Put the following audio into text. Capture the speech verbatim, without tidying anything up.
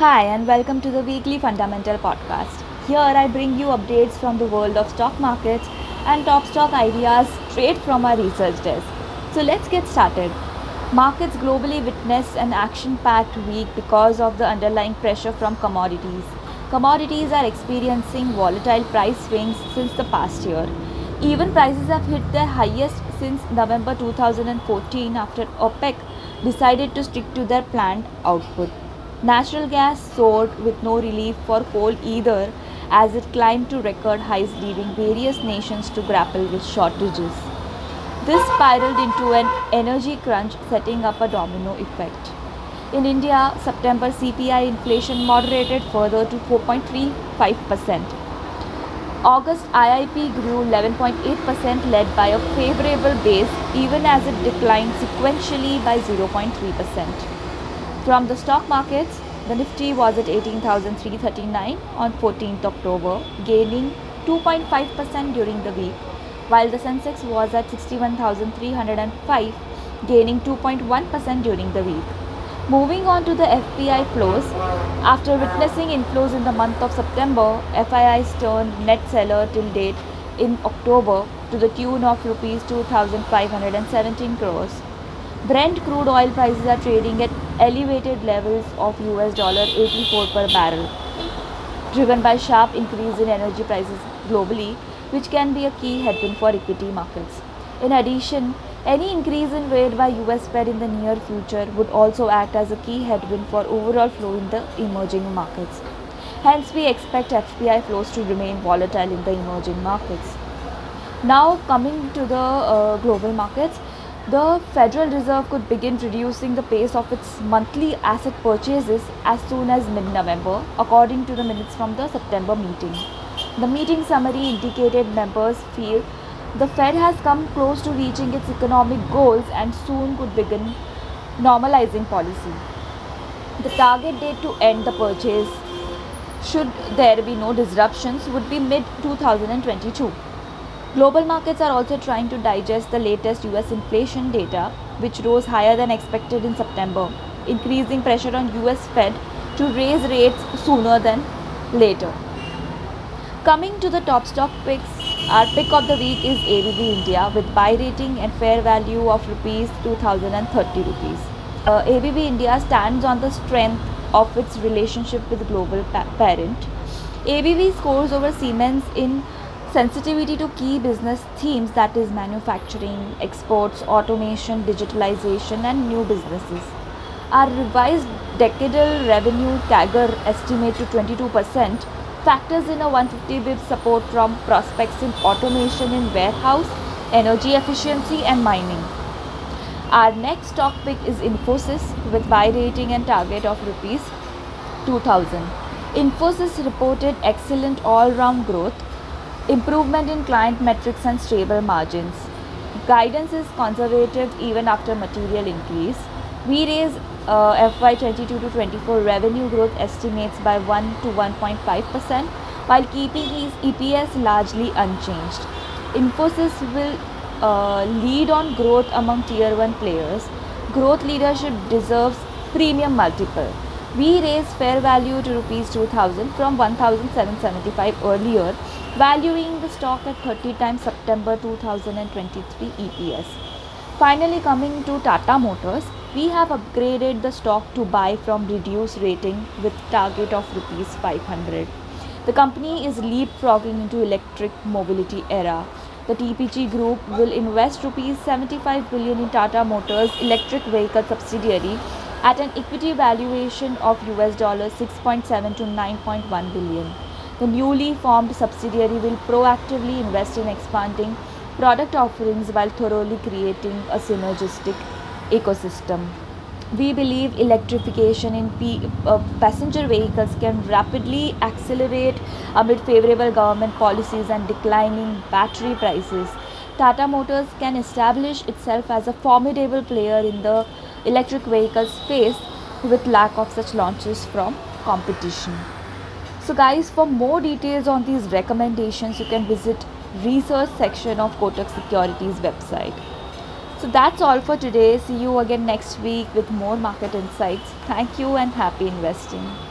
Hi and welcome to the weekly fundamental podcast. Here I bring you updates from the world of stock markets and top stock ideas straight from our research desk. So let's get started. Markets globally witnessed an action-packed week because of the underlying pressure from commodities. Commodities are experiencing volatile price swings since the past year. Even prices have hit their highest since November two thousand fourteen after OPEC decided to stick to their planned output. Natural gas soared with no relief for coal either, as it climbed to record highs, leading various nations to grapple with shortages. This spiraled into an energy crunch, setting up a domino effect. In India, September C P I inflation moderated further to four point three five percent. August I I P grew eleven point eight percent, led by a favorable base, even as it declined sequentially by zero point three percent. From the stock markets, the Nifty was at eighteen thousand three hundred thirty-nine on fourteenth October, gaining two point five percent during the week, while the Sensex was at sixty-one thousand three hundred five, gaining two point one percent during the week. Moving on to the F P I flows, after witnessing inflows in the month of September, F I Is turned net seller till date in October to the tune of rupees two thousand five hundred seventeen crores. Brent crude oil prices are trading at elevated levels of U S dollar eighty-four per barrel, driven by sharp increase in energy prices globally, which can be a key headwind for equity markets. In addition, any increase in rate by U S Fed in the near future would also act as a key headwind for overall flow in the emerging markets. Hence, we expect F P I flows to remain volatile in the emerging markets. Now, coming to the uh, global markets, the Federal Reserve could begin reducing the pace of its monthly asset purchases as soon as mid-November, according to the minutes from the September meeting. The meeting summary indicated members feel the Fed has come close to reaching its economic goals and soon could begin normalizing policy. The target date to end the purchase, should there be no disruptions, would be mid twenty twenty-two. Global markets are also trying to digest the latest U S inflation data, which rose higher than expected in September, increasing pressure on U S Fed to raise rates sooner than later. Coming to the top stock picks, our pick of the week is A B B India with buy rating and fair value of rupees two thousand thirty rupees. Uh, A B B India stands on the strength of its relationship with global pa- parent. A B B scores over Siemens in sensitivity to key business themes, that is manufacturing, exports, automation, digitalization and new businesses. Our revised decadal revenue C A G R estimate to twenty-two percent factors in a one hundred fifty basis points support from prospects in automation in warehouse, energy efficiency and mining. Our next stock pick is Infosys with buy rating and target of rupees two thousand. Infosys reported excellent all-round growth, improvement in client metrics and stable margins. Guidance is conservative even after material increase. We raise uh, F Y twenty-two to twenty-four revenue growth estimates by one to one point five percent while keeping its E P S largely unchanged. Infosys will uh, lead on growth among tier one players. Growth leadership deserves premium multiple. We raise fair value to rupees two thousand from one thousand seven hundred seventy-five earlier, valuing the stock at thirty times September twenty twenty-three E P S. Finally, coming to Tata Motors, we have upgraded the stock to buy from reduced rating with target of rupees five hundred. The company is leapfrogging into electric mobility era. The T P G Group will invest rupees seventy-five billion in Tata Motors electric vehicle subsidiary at an equity valuation of U S dollars six point seven to nine point one billion. The newly formed subsidiary will proactively invest in expanding product offerings while thoroughly creating a synergistic ecosystem. We believe electrification in P- uh, passenger vehicles can rapidly accelerate amid favorable government policies and declining battery prices. Tata Motors can establish itself as a formidable player in the electric vehicle space with lack of such launches from competition. So guys, for more details on these recommendations, you can visit research section of Kotak Securities website. So that's all for today. See you again next week with more market insights. Thank you and happy investing.